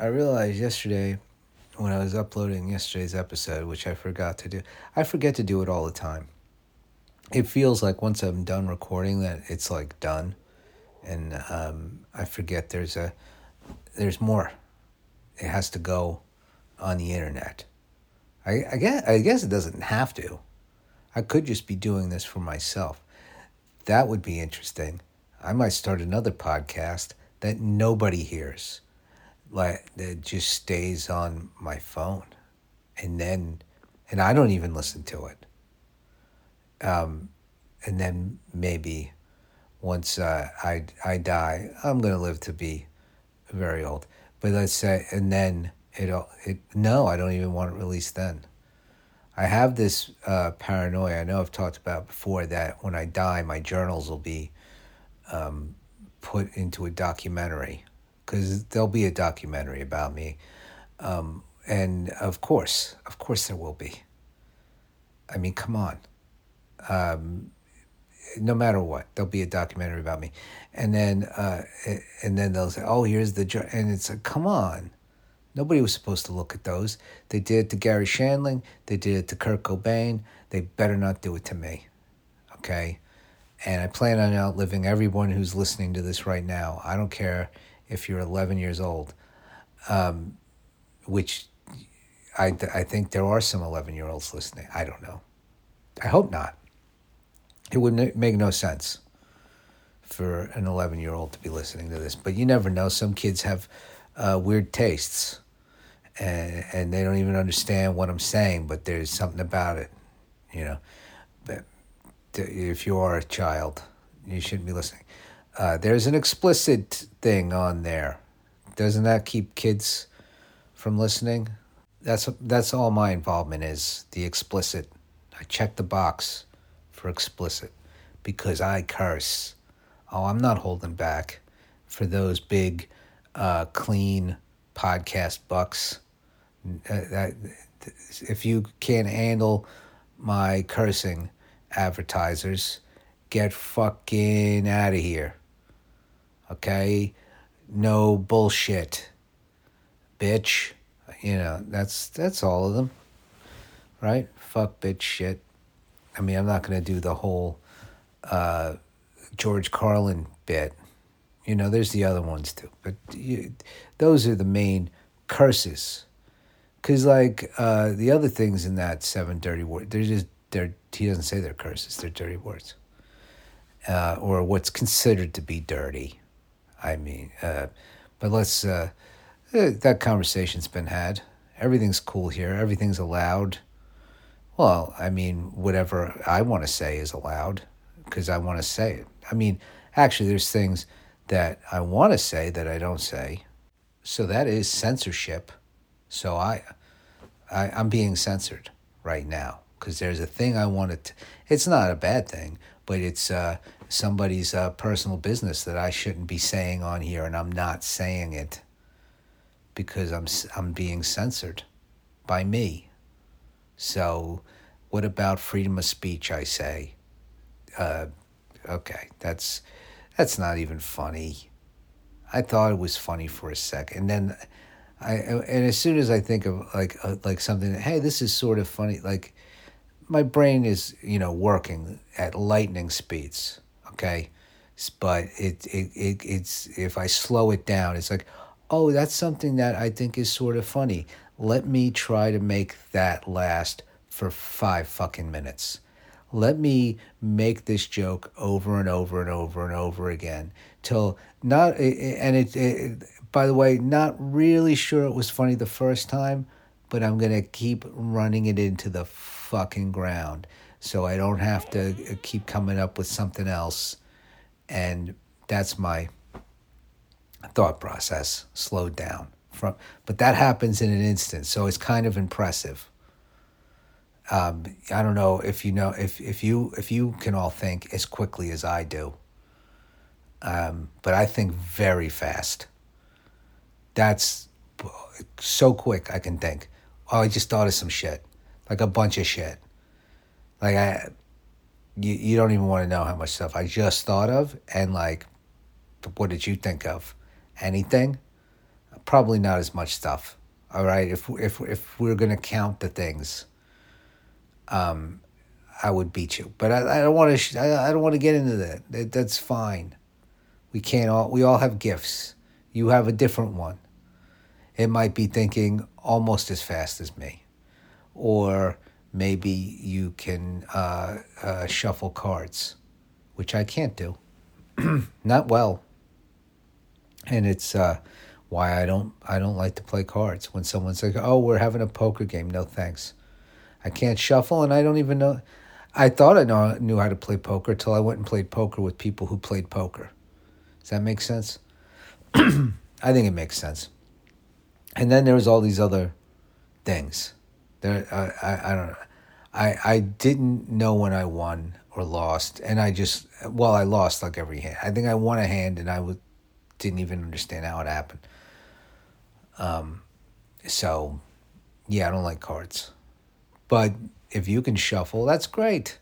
I realized yesterday when I was uploading yesterday's episode, which I forgot to do. I forget to do it all the time. It feels like once I'm done recording that it's like done. And I forget there's more. It has to go on the internet. I guess it doesn't have to. I could just be doing this for myself. That would be interesting. I might start another podcast that nobody hears. Like that just stays on my phone. And I don't even listen to it. And then maybe once I die, I'm going to live to be very old. But let's say, and then no, I don't even want it released then. I have this paranoia, I know I've talked about before, that when I die, my journals will be put into a documentary. Because there'll be a documentary about me. And of course there will be. I mean, come on. No matter what, there'll be a documentary about me. And then they'll say, oh, here's the journal. And it's like, come on. Nobody was supposed to look at those. They did it to Gary Shandling. They did it to Kurt Cobain. They better not do it to me. Okay? And I plan on outliving everyone who's listening to this right now. I don't care if you're 11 years old, which I think there are some 11-year-olds listening. I don't know. I hope not. It would make no sense for an 11-year-old to be listening to this. But you never know. Some kids have weird tastes, and they don't even understand what I'm saying, but there's something about it, you know. But if you are a child, you shouldn't be listening. There's an explicit thing on there. Doesn't that keep kids from listening? That's all my involvement is, the explicit. I check the box for explicit because I curse. Oh, I'm not holding back for those big, clean podcast bucks. If you can't handle my cursing, advertisers, get fucking out of here. Okay, no bullshit, bitch. You know, that's all of them, right? Fuck, bitch, shit. I mean, I'm not gonna do the whole George Carlin bit. You know, there's the other ones too, but those are the main curses. Cause like the other things in that 7 dirty words, he doesn't say they're curses, they're dirty words, or what's considered to be dirty. I mean, but let's, that conversation's been had. Everything's cool here. Everything's allowed. Well, I mean, whatever I want to say is allowed because I want to say it. I mean, actually, there's things that I want to say that I don't say. So that is censorship. So I'm being censored right now because there's a thing I wanted to, it's not a bad thing, but it's somebody's personal business that I shouldn't be saying on here, and I'm not saying it because I'm being censored by me. So what about freedom of speech, I say? Okay, that's not even funny. I thought it was funny for a second, and then as soon as I think of like something, hey, this is sort of funny, like, my brain is, you know, working at lightning speeds, okay? But it's if I slow it down, it's like, oh, that's something that I think is sort of funny. Let me try to make that last for 5 fucking minutes. Let me make this joke over and over and over and over again till not. And it by the way, not really sure it was funny the first time, but I'm going to keep running it into the fucking ground so I don't have to keep coming up with something else. And that's my thought process, slowed down. But that happens in an instant, so it's kind of impressive. I don't know if you know, if you can all think as quickly as I do. But I think very fast. That's so quick I can think. Oh, I just thought of some shit, like a bunch of shit. Like you don't even want to know how much stuff I just thought of, and like, what did you think of? Anything? probably not as much stuff. All right, if we're gonna count the things, I would beat you. But I don't want to get into that. That's fine. We all have gifts. You have a different one. It might be thinking almost as fast as me, or maybe you can shuffle cards, which I can't do, not well. And it's why I don't like to play cards. When someone's like, "Oh, we're having a poker game," no thanks. I can't shuffle, and I don't even know. I thought I knew how to play poker till I went and played poker with people who played poker. Does that make sense? I think it makes sense. And then there was all these other things. There, I don't know. I didn't know when I won or lost, and I lost like every hand. I think I won a hand, and didn't even understand how it happened. So, yeah, I don't like cards. But if you can shuffle, that's great.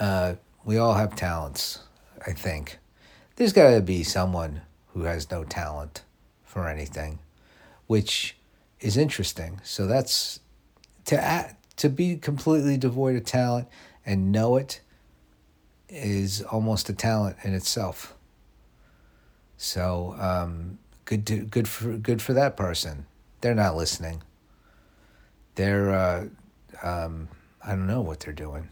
We all have talents, I think. There's got to be someone who has no talent for anything, which is interesting. So that's to be completely devoid of talent and know it is almost a talent in itself. So good for that person. They're not listening. They're I don't know what they're doing.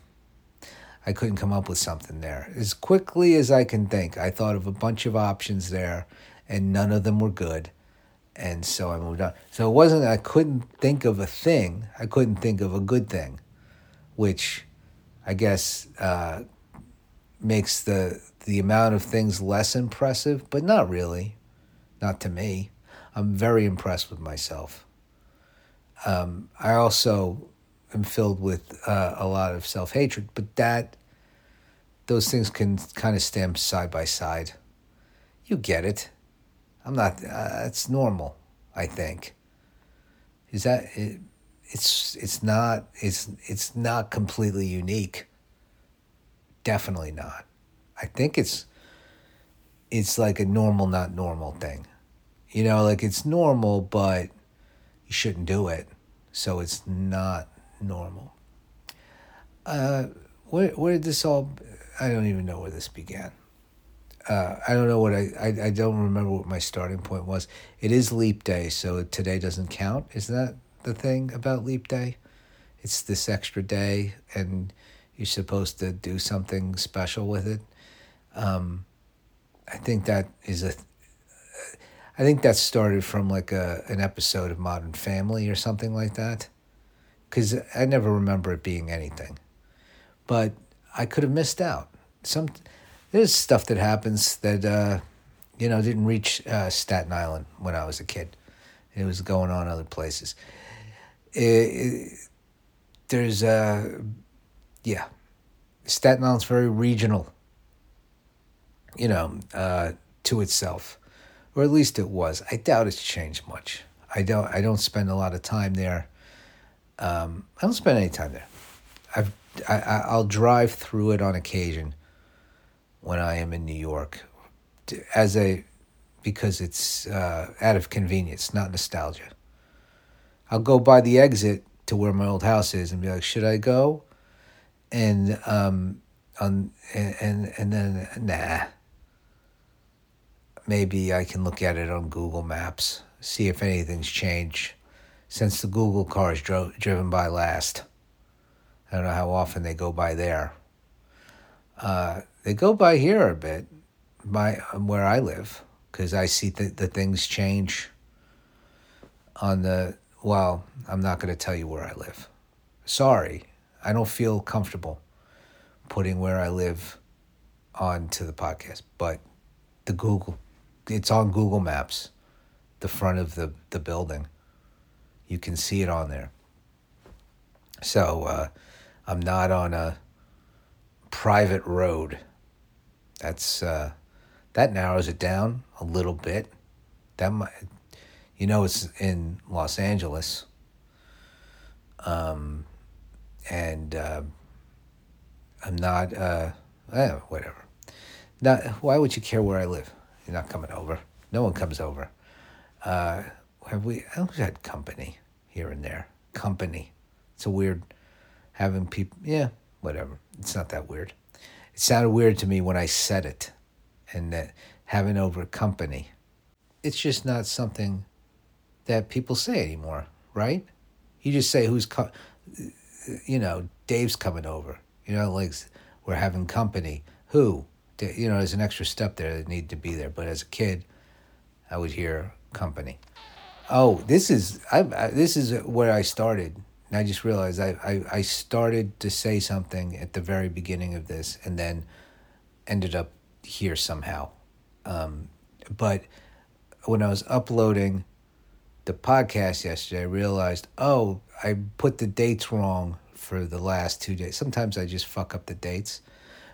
I couldn't come up with something there. As quickly as I can think, I thought of a bunch of options there, and none of them were good. And so I moved on. So it wasn't that I couldn't think of a thing. I couldn't think of a good thing, which I guess makes the amount of things less impressive, but not really. Not to me. I'm very impressed with myself. I also am filled with a lot of self-hatred, but those things can kind of stand side by side. You get it. I'm not. It's normal, I think. Is that it? It's not completely unique. Definitely not. I think it's like a normal, not normal thing. You know, like it's normal, but you shouldn't do it. So it's not normal. Where did this all... I don't even know where this began. I don't know what I don't remember what my starting point was. It is leap day, so today doesn't count. Isn't that the thing about leap day? It's this extra day, and you're supposed to do something special with it. I think that is I think that started from like an episode of Modern Family or something like that, because I never remember it being anything. But I could have missed out. There's stuff that happens that didn't reach Staten Island when I was a kid. It was going on other places. Staten Island's very regional, to itself, or at least it was. I doubt it's changed much. I don't spend a lot of time there. I don't spend any time there. I'll drive through it on occasion when I am in New York, because it's out of convenience, not nostalgia. I'll go by the exit to where my old house is and be like, should I go? And then nah. Maybe I can look at it on Google Maps, see if anything's changed since the Google car's driven by last. I don't know how often they go by there. They go by here a bit, where I live, because I see the things change on I'm not going to tell you where I live. Sorry, I don't feel comfortable putting where I live onto the podcast, but it's on Google Maps, the front of the building. You can see it on there. So I'm not on a private road. That's that narrows it down a little bit. That might, it's in Los Angeles, and I'm not whatever. Why would you care where I live? You're not coming over. No one comes over. I always had company here and there. Company. It's a weird having people. Yeah, whatever. It's not that weird. It sounded weird to me when I said it, and that having over company. It's just not something that people say anymore, right? You just say Dave's coming over. You know, like we're having company. Who? You know, there's an extra step there that needed to be there. But as a kid, I would hear company. Oh, this is where I started. And I just realized I started to say something at the very beginning of this, and then ended up here somehow. But when I was uploading the podcast yesterday, I realized, oh, I put the dates wrong for the last 2 days. Sometimes I just fuck up the dates.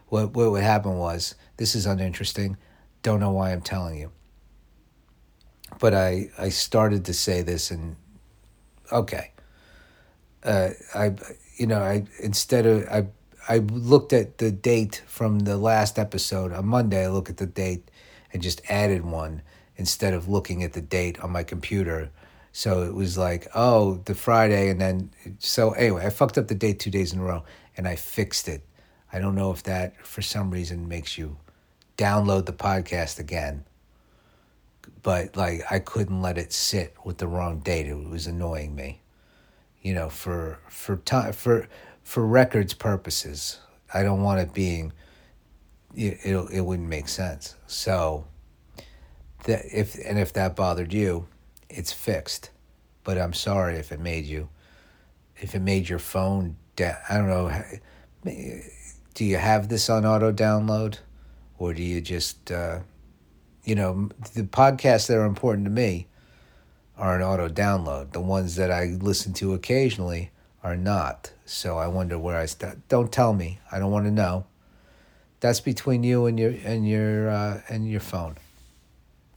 What would happen was, this is uninteresting. Don't know why I'm telling you. But I started to say this, and okay. I looked at the date from the last episode on Monday. I look at the date and just added one instead of looking at the date on my computer. So it was like, oh, the Friday, and then so anyway, I fucked up the date 2 days in a row, and I fixed it. I don't know if that, for some reason, makes you download the podcast again. But, like, I couldn't let it sit with the wrong date. It was annoying me. You know, for records purposes, I don't want it being, it wouldn't make sense. So, if that bothered you, it's fixed. But I'm sorry if it made you, if it made your phone, I don't know, do you have this on auto download, or do you just, the podcasts that are important to me are an auto download. The ones that I listen to occasionally are not. So I wonder where I start. Don't tell me. I don't want to know. That's between you and your phone.